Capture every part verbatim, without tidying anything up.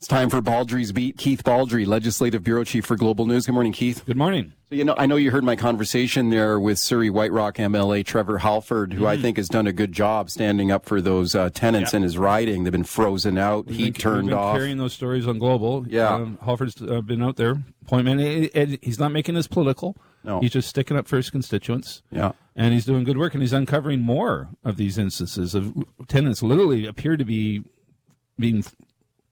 It's time for Baldry's Beat. Keith Baldry, Legislative Bureau Chief for Global News. Good morning, Keith. Good morning. So, you know, I know you heard my conversation there with Surrey White Rock M L A Trevor Halford, who mm. I think has done a good job standing up for those uh, tenants yeah. in his riding. They've been frozen out, we've heat been, turned we've been off. Carrying those stories on Global. Yeah, um, Halford's uh, been out there. Appointment. And he's not making this political. No, he's just sticking up for his constituents. Yeah, and he's doing good work, and he's uncovering more of these instances of tenants literally appear to be being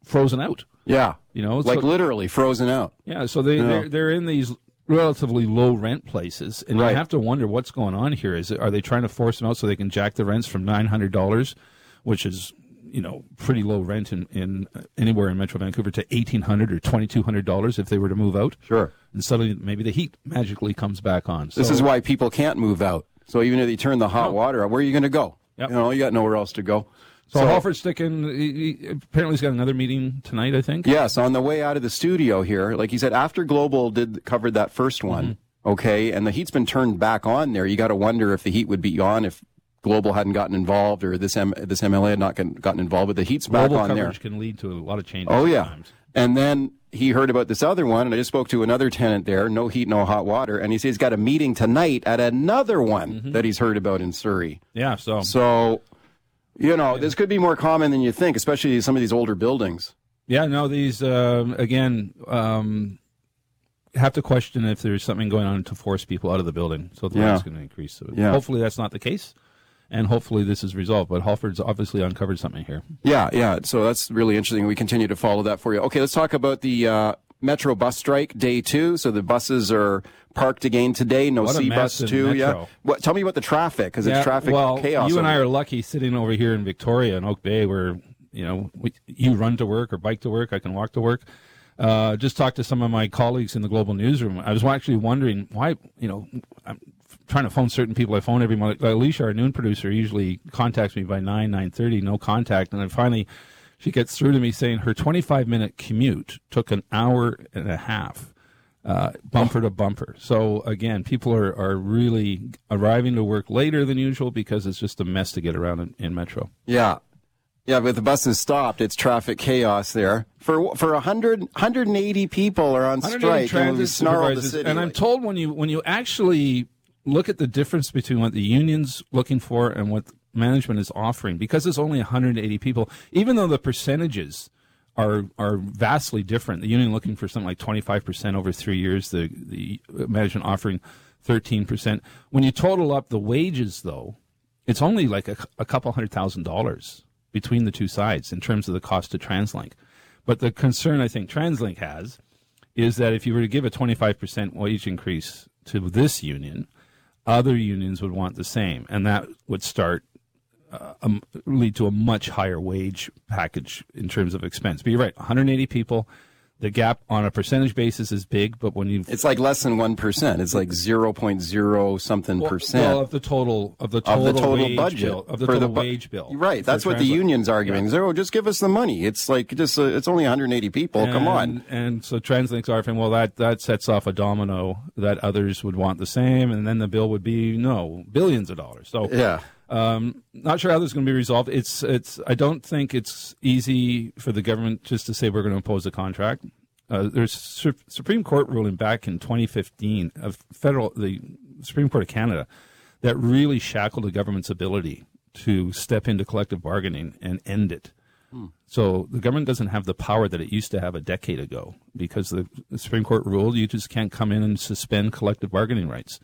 frozen out. Yeah. You know, like so, literally frozen out. Yeah. So they, yeah. They're, they're in these relatively low rent places. And right. you have to wonder what's going on here. Is it, are they trying to force them out so they can jack the rents from nine hundred dollars, which is, you know, pretty low rent in, in uh, anywhere in Metro Vancouver, to eighteen hundred dollars or twenty-two hundred dollars if they were to move out? Sure. And suddenly maybe the heat magically comes back on. So, this is why people can't move out. So even if they turn the hot no. water out, where are you going to go? Yep. You know, you got nowhere else to go. So, so Halford's sticking, he, he, apparently he's got another meeting tonight, I think. Yes, on the way out of the studio here, like he said, after Global did covered that first one, mm-hmm. okay, and the heat's been turned back on there, you got to wonder if the heat would be on if Global hadn't gotten involved or this M, this M L A had not gotten, gotten involved, but the heat's back Global on there. Global coverage can lead to a lot of changes. Oh, yeah. Sometimes. And then he heard about this other one, and I just spoke to another tenant there, no heat, no hot water, and he says he's got a meeting tonight at another one mm-hmm. that he's heard about in Surrey. Yeah, so... So... You know, this could be more common than you think, especially some of these older buildings. Yeah, no, these, uh, again, um, have to question if there's something going on to force people out of the building. So the yeah. rent's going to increase. So yeah. Hopefully that's not the case, and hopefully this is resolved. But Halford's obviously uncovered something here. Yeah, yeah, so that's really interesting. We continue to follow that for you. Okay, let's talk about the uh, Metro bus strike, day two. So the buses are parked again today. No C bus two. Yeah. What, tell me about the traffic, because yeah, it's traffic well, chaos. You and I are lucky sitting over here in Victoria in Oak Bay, where you know we, you run to work or bike to work. I can walk to work. Uh, just talked to some of my colleagues in the Global newsroom. I was actually wondering why. You know, I'm trying to phone certain people. I phone every morning. Alicia, our noon producer, usually contacts me by nine nine thirty. No contact, and then finally she gets through to me saying her twenty-five minute commute took an hour and a half. Uh, bumper to bumper. So again, people are, are really arriving to work later than usual because it's just a mess to get around in, in Metro. Yeah. Yeah, but the buses stopped. It's traffic chaos there. For for one hundred, one hundred eighty people are on strike and we snarl the city. And I'm told when you when you actually look at the difference between what the union's looking for and what management is offering, because it's only one hundred eighty people, even though the percentages are are vastly different. The union looking for something like twenty-five percent over three years, the, the management offering thirteen percent. When you total up the wages, though, it's only like a, a couple hundred thousand dollars between the two sides in terms of the cost to TransLink. But the concern I think TransLink has is that if you were to give a twenty-five percent wage increase to this union, other unions would want the same, and that would start Uh, um, lead to a much higher wage package in terms of expense. But you're right, one hundred eighty people. The gap on a percentage basis is big, but when you it's like less than one percent. It's like zero point zero something well, percent well, of the total of the total, of the total wage budget bill, of the total the bu- wage bill. Right, that's what transport. The union's arguing. Yeah. Zero, just give us the money. It's like just uh, it's only one hundred eighty people. And, come on. And so TransLink's arguing, well, that that sets off a domino that others would want the same, and then the bill would be no billions of dollars. So yeah. Um, not sure how this is going to be resolved. It's, it's. I don't think it's easy for the government just to say we're going to impose a contract. Uh, there's su- Supreme Court ruling back in twenty fifteen of federal, the Supreme Court of Canada, that really shackled the government's ability to step into collective bargaining and end it. Hmm. So the government doesn't have the power that it used to have a decade ago because the, the Supreme Court ruled you just can't come in and suspend collective bargaining rights.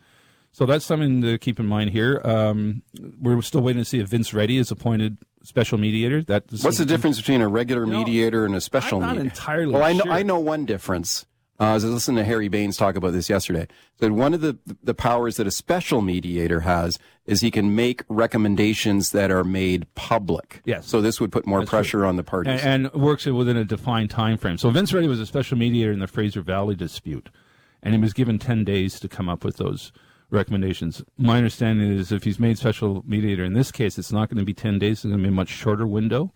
So that's something to keep in mind here. Um, we're still waiting to see if Vince Reddy is appointed special mediator. That What's the difference between a regular mediator no, and a special mediator? I'm not mediator? entirely well, sure. Well, I know, I know one difference. Uh, I was listening to Harry Baines talk about this yesterday. That one of the, the powers that a special mediator has is he can make recommendations that are made public. Yes. So this would put more That's pressure true. on the parties. And, and works within a defined time frame. So Vince Reddy was a special mediator in the Fraser Valley dispute, and he was given ten days to come up with those recommendations. My understanding is if he's made special mediator in this case, it's not going to be ten days. It's going to be a much shorter window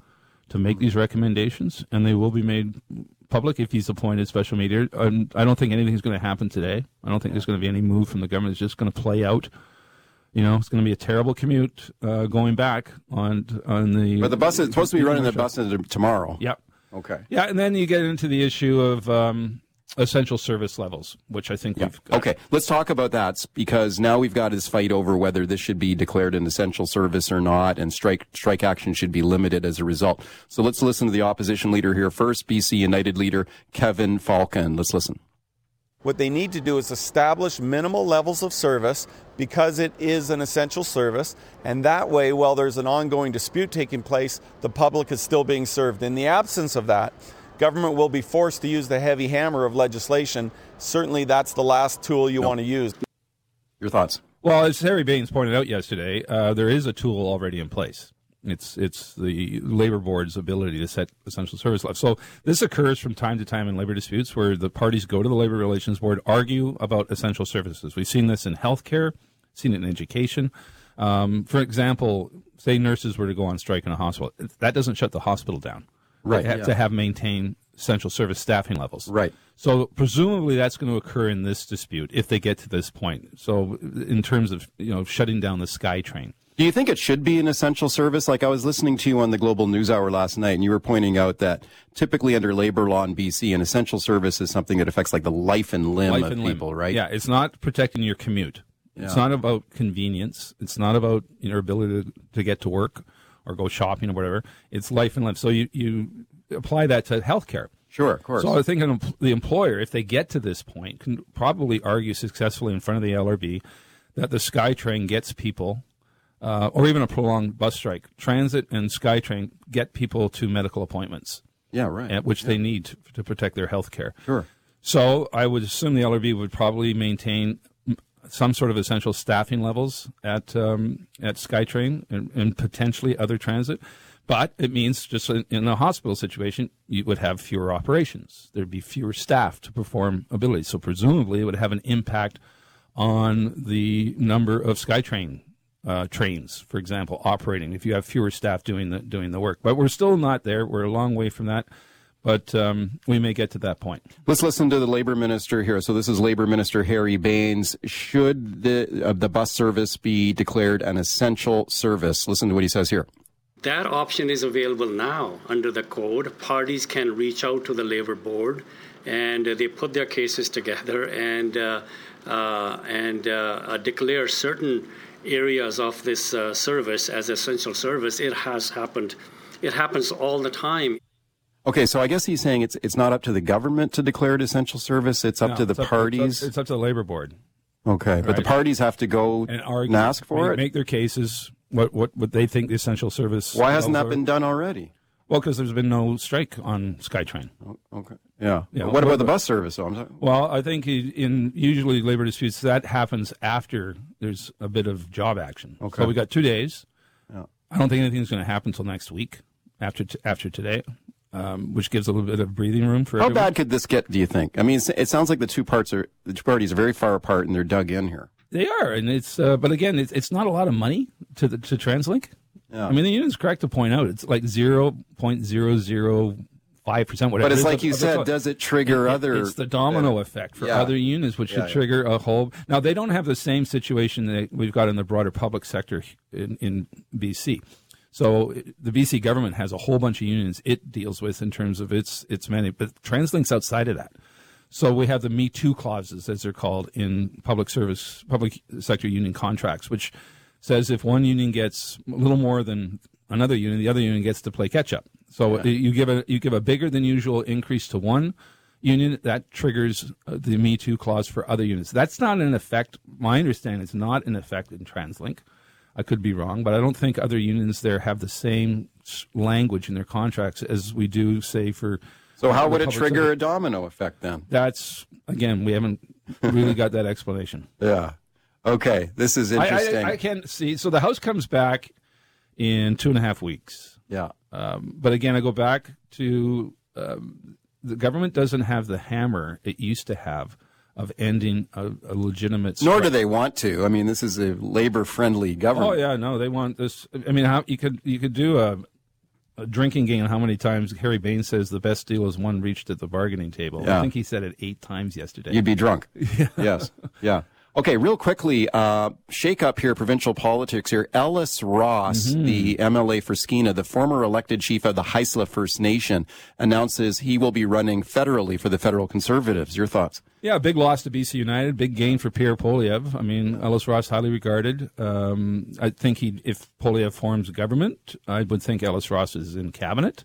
to make these recommendations, and they will be made public if he's appointed special mediator. Um, I don't think anything's going to happen today. I don't think there's going to be any move from the government. It's just going to play out. You know, it's going to be a terrible commute uh, going back on on the. But the bus is supposed to be running the buses tomorrow. Yep. Okay. Yeah, and then you get into the issue of um, essential service levels, which I think yeah. we've got. Okay, let's talk about that, because now we've got this fight over whether this should be declared an essential service or not, and strike strike action should be limited as a result. So let's listen to the opposition leader here first, B C United leader Kevin Falcon. Let's listen. What they need to do is establish minimal levels of service, because it is an essential service, and that way, while there's an ongoing dispute taking place, the public is still being served. In the absence of that, government will be forced to use the heavy hammer of legislation. Certainly, that's the last tool you no. want to use. Your thoughts? Well, as Harry Baines pointed out yesterday, uh, there is a tool already in place. It's it's the Labour Board's ability to set essential service levels. So this occurs from time to time in labour disputes where the parties go to the Labour Relations Board, argue about essential services. We've seen this in healthcare, seen it in education. Um, for example, say nurses were to go on strike in a hospital. That doesn't shut the hospital down. Right. They have yeah. to have maintain essential service staffing levels. Right. So presumably that's going to occur in this dispute if they get to this point. So in terms of, you know, shutting down the SkyTrain. Do you think it should be an essential service? Like, I was listening to you on the Global News Hour last night, and you were pointing out that typically under labor law in B C, an essential service is something that affects like the life and limb life of and people, limb. right? Yeah, it's not protecting your commute. Yeah. It's not about convenience. It's not about your ability to, to get to work or go shopping or whatever. It's life and limb. So you, you apply that to healthcare. Sure, of course. So I was thinking the employer, if they get to this point, can probably argue successfully in front of the L R B that the SkyTrain gets people, uh, or even a prolonged bus strike. Transit and SkyTrain get people to medical appointments. Yeah, right. At which yeah. they need to, to protect their health care. Sure. So I would assume the L R B would probably maintain some sort of essential staffing levels at um, at SkyTrain and, and potentially other transit. But it means just in a hospital situation, you would have fewer operations. There'd be fewer staff to perform abilities. So presumably it would have an impact on the number of SkyTrain uh, trains, for example, operating if you have fewer staff doing the, doing the work. But we're still not there. We're a long way from that. But um, we may get to that point. Let's listen to the Labour Minister here. So this is Labour Minister Harry Baines. Should the, uh, the bus service be declared an essential service? Listen to what he says here. That option is available now under the code. Parties can reach out to the Labour Board, and they put their cases together and uh, uh, and uh, declare certain areas of this uh, service as essential service. It has happened. It happens all the time. Okay, so I guess he's saying it's it's not up to the government to declare it essential service. It's up no, to the parties. Up, it's, up, it's up to the Labour Board. Okay, right. But the parties have to go and, argue, and ask for make, it? Make their cases. What what what they think the essential service? Why hasn't that been done already? Well, because there's been no strike on SkyTrain. Oh, okay. Yeah. yeah. Well, what about the bus service? Though? I'm sorry. Well, I think in usually labor disputes that happens after there's a bit of job action. Okay. So we got two days. Yeah. I don't think anything's going to happen until next week after t- after today. Um, which gives a little bit of breathing room for. How everyone. bad could this get? Do you think? I mean, it sounds like the two parts are the two parties are very far apart, and they're dug in here. They are, and it's. Uh, but again, it's, it's not a lot of money to the, to TransLink. Yeah. I mean, the union's correct to point out it's like zero point zero zero five percent. Whatever. But it's like you said, does it trigger other? It's the domino effect for other unions, which should trigger a whole. Now they don't have the same situation that we've got in the broader public sector in, in B C. So the B C government has a whole bunch of unions it deals with in terms of its its mandate, but TransLink's outside of that. So we have the Me Too clauses, as they're called, in public service, public sector union contracts, which says if one union gets a little more than another union, the other union gets to play catch up. So yeah. you give a you give a bigger than usual increase to one union, that triggers the Me Too clause for other unions. That's not in effect. My understanding is not in effect in TransLink. I could be wrong, but I don't think other unions there have the same language in their contracts as we do, say, for So how would it trigger a domino effect then? That's, again, we haven't really got that explanation. Yeah. Okay, this is interesting. I, I, I can see. So the House comes back in two and a half weeks. Yeah. Um, but again, I go back to um, the government doesn't have the hammer it used to have of ending a, a legitimate strike. Nor do they want to. I mean, this is a labor-friendly government. Oh, yeah, no, they want this. I mean, how, you could you could do a, a drinking game on how many times Harry Baines says the best deal is one reached at the bargaining table. Yeah. I think he said it eight times yesterday. You'd be drunk. Yeah. Yes, yeah. Okay, real quickly, uh, shake up here, provincial politics here. Ellis Ross, mm-hmm. the M L A for Skeena, the former elected chief of the Heisla First Nation, announces he will be running federally for the Federal Conservatives. Your thoughts? Yeah, big loss to B C United, big gain for Pierre Poilievre. I mean, Ellis Ross, highly regarded. Um, I think he, if Poilievre forms a government, I would think Ellis Ross is in cabinet.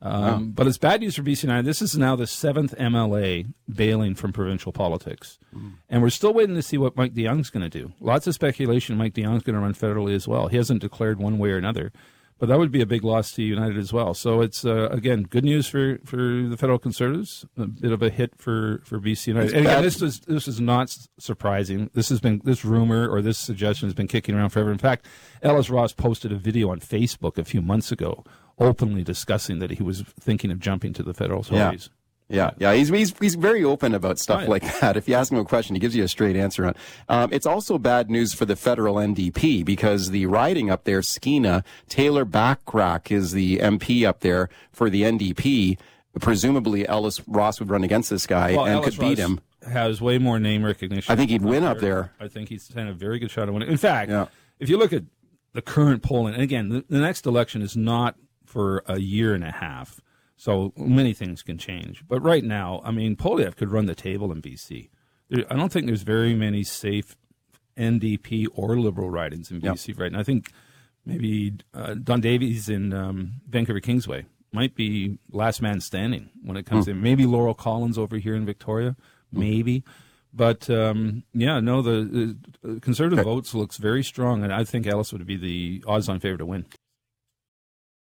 Um, wow. But it's bad news for B C United. This is now the seventh M L A bailing from provincial politics. Mm. And we're still waiting to see what Mike DeYoung's going to do. Lots of speculation Mike DeYoung's going to run federally as well. He hasn't declared one way or another. But that would be a big loss to United as well. So it's, uh, again, good news for, for the Federal Conservatives, a bit of a hit for, for B C United. And again, this is, this is not surprising. This has been, this rumor or this suggestion has been kicking around forever. In fact, Ellis Ross posted a video on Facebook a few months ago openly discussing that he was thinking of jumping to the federal Tories. Yeah, yeah, yeah. He's, he's he's very open about stuff right. like that. If you ask him a question, he gives you a straight answer on. Um, it's also bad news for the federal N D P because the riding up there, Skeena, Taylor Bachrach is the M P up there for the N D P. Presumably, Ellis Ross would run against this guy well, and Ellis could Ross beat him. Has way more name recognition. I think he'd win up there. I think he's had a very good shot of winning. In fact, yeah. if you look at the current polling, and again, the, the next election is not for a year and a half. So many things can change. But right now, I mean, Poilievre could run the table in B C. There, I don't think there's very many safe N D P or Liberal ridings in B C yep. right now. I think maybe uh, Don Davies in um, Vancouver Kingsway might be last man standing when it comes mm. to maybe Laurel Collins over here in Victoria, mm. maybe. But, um, yeah, no, the, the Conservative okay. votes looks very strong, and I think Ellis would be the odds-on favorite to win.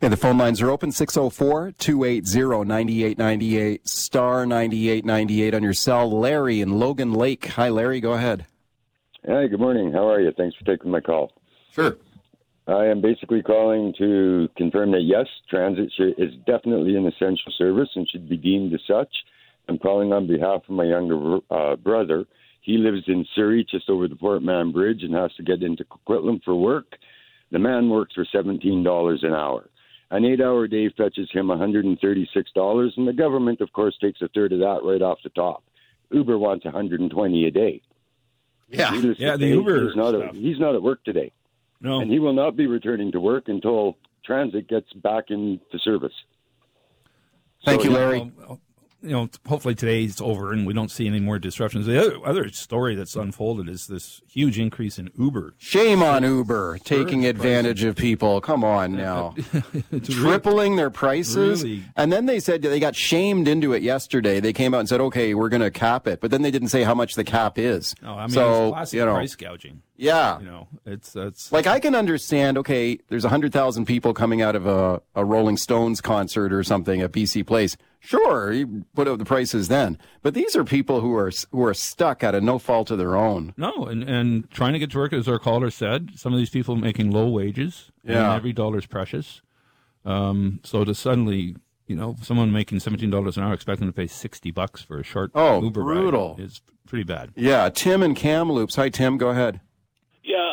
Yeah, the phone lines are open, six oh four, two eight zero, nine eight nine eight, star nine eight nine eight on your cell. Larry in Logan Lake. Hi, Larry, go ahead. Hi, good morning. How are you? Thanks for taking my call. Sure. I am basically calling to confirm that, yes, transit is definitely an essential service and should be deemed as such. I'm calling on behalf of my younger uh, brother. He lives in Surrey, just over the Port Mann Bridge, and has to get into Coquitlam for work. The man works for seventeen dollars an hour. An eight-hour day fetches him one hundred thirty-six dollars, and the government, of course, takes a third of that right off the top. Uber wants one hundred twenty dollars a day. Yeah, Needless yeah, the say, Uber he's not, at, he's not at work today. No. And he will not be returning to work until transit gets back into service. Thank so, you, Larry. You know, you know, hopefully today it's over and we don't see any more disruptions. The other, other story that's unfolded is this huge increase in Uber. Shame on Uber taking advantage of people. Come on now. Tripling their prices. Really? And then they said they got shamed into it yesterday. They came out and said, okay, we're going to cap it. But then they didn't say how much the cap is. No, I mean, so, it's classic you know, price gouging. Yeah. You know, it's, it's like I can understand, okay, there's one hundred thousand people coming out of a, a Rolling Stones concert or something at B C Place. Sure, you put up the prices then. But these are people who are who are stuck out of no fault of their own. No, and, and trying to get to work, as our caller said, some of these people making low wages. Yeah. And every dollar's precious. Um, so to suddenly, you know, someone making seventeen dollars an hour expecting to pay sixty bucks for a short oh, Uber brutal. ride is pretty bad. Yeah, Tim in Kamloops. Hi, Tim, go ahead. Yeah,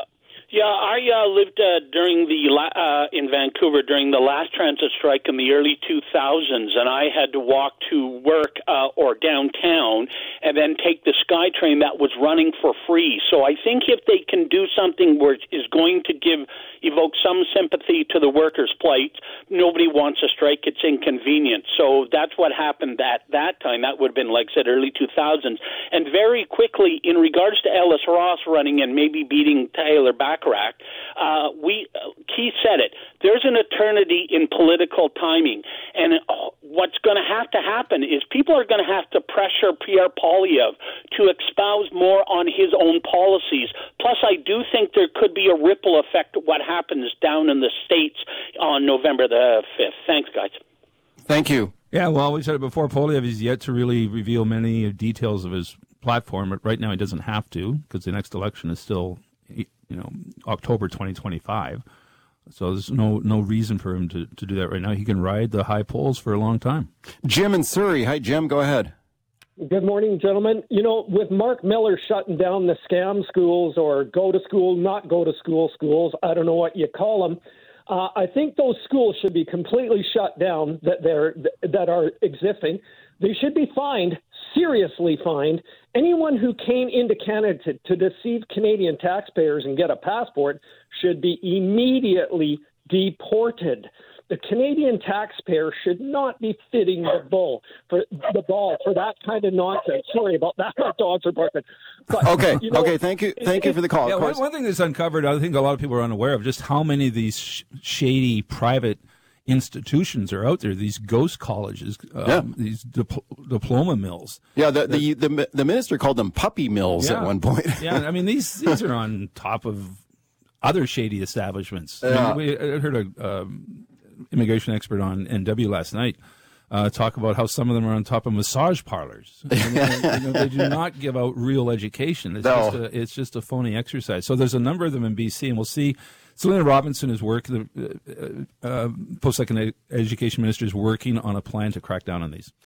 yeah. I uh, lived uh, during the uh, in Vancouver during the last transit strike in the early two thousands, and I had to walk to work uh, or downtown, and then take the SkyTrain that was running for free. So I think if they can do something which is going to give evoke some sympathy to the workers' plight, nobody wants a strike. It's inconvenient. So that's what happened at that time. That would have been, like I said, early two thousands. And very quickly, in regards to Ellis Ross running and maybe beating Taylor Bachrach, uh, we uh, Keith said it. There's an eternity in political timing. And what's going to have to happen is people are going to have to pressure Pierre Poilievre to expound more on his own policies. Plus, I do think there could be a ripple effect of what happens down in the States on November the fifth. Thanks, guys. Thank you. Yeah, well, we said it before, Poilievre is yet to really reveal many details of his platform. But right now, he doesn't have to because the next election is still, you know, October twenty twenty-five. So there's no no reason for him to, to do that right now. He can ride the high polls for a long time. Jim in Surrey. Hi, Jim. Go ahead. Good morning, gentlemen. You know, with Mark Miller shutting down the scam schools or go-to-school, not-go-to-school schools, I don't know what you call them, uh, I think those schools should be completely shut down that, they're, that are existing. They should be fined, seriously fined. Anyone who came into Canada to, to deceive Canadian taxpayers and get a passport should be immediately deported. The Canadian taxpayer should not be fitting the ball for the ball for that kind of nonsense. Sorry about that. Our dogs are barking. But, okay, you know, okay. Thank you, thank it, you for the call. Yeah, one, one thing that's uncovered, I think a lot of people are unaware of, just how many of these sh- shady private institutions are out there. These ghost colleges, um, yeah. these dip- diploma mills. Yeah, the the, the the minister called them puppy mills yeah. at one point. yeah, I mean these these are on top of other shady establishments. Yeah. I mean, we I heard a. Um, immigration expert on N W last night uh, talk about how some of them are on top of massage parlors. I mean, they, you know, they do not give out real education. It's, no. just a, it's just a phony exercise. So there's a number of them in B C, and we'll see. Selena Robinson is working, the uh, uh, post-secondary education minister is working on a plan to crack down on these.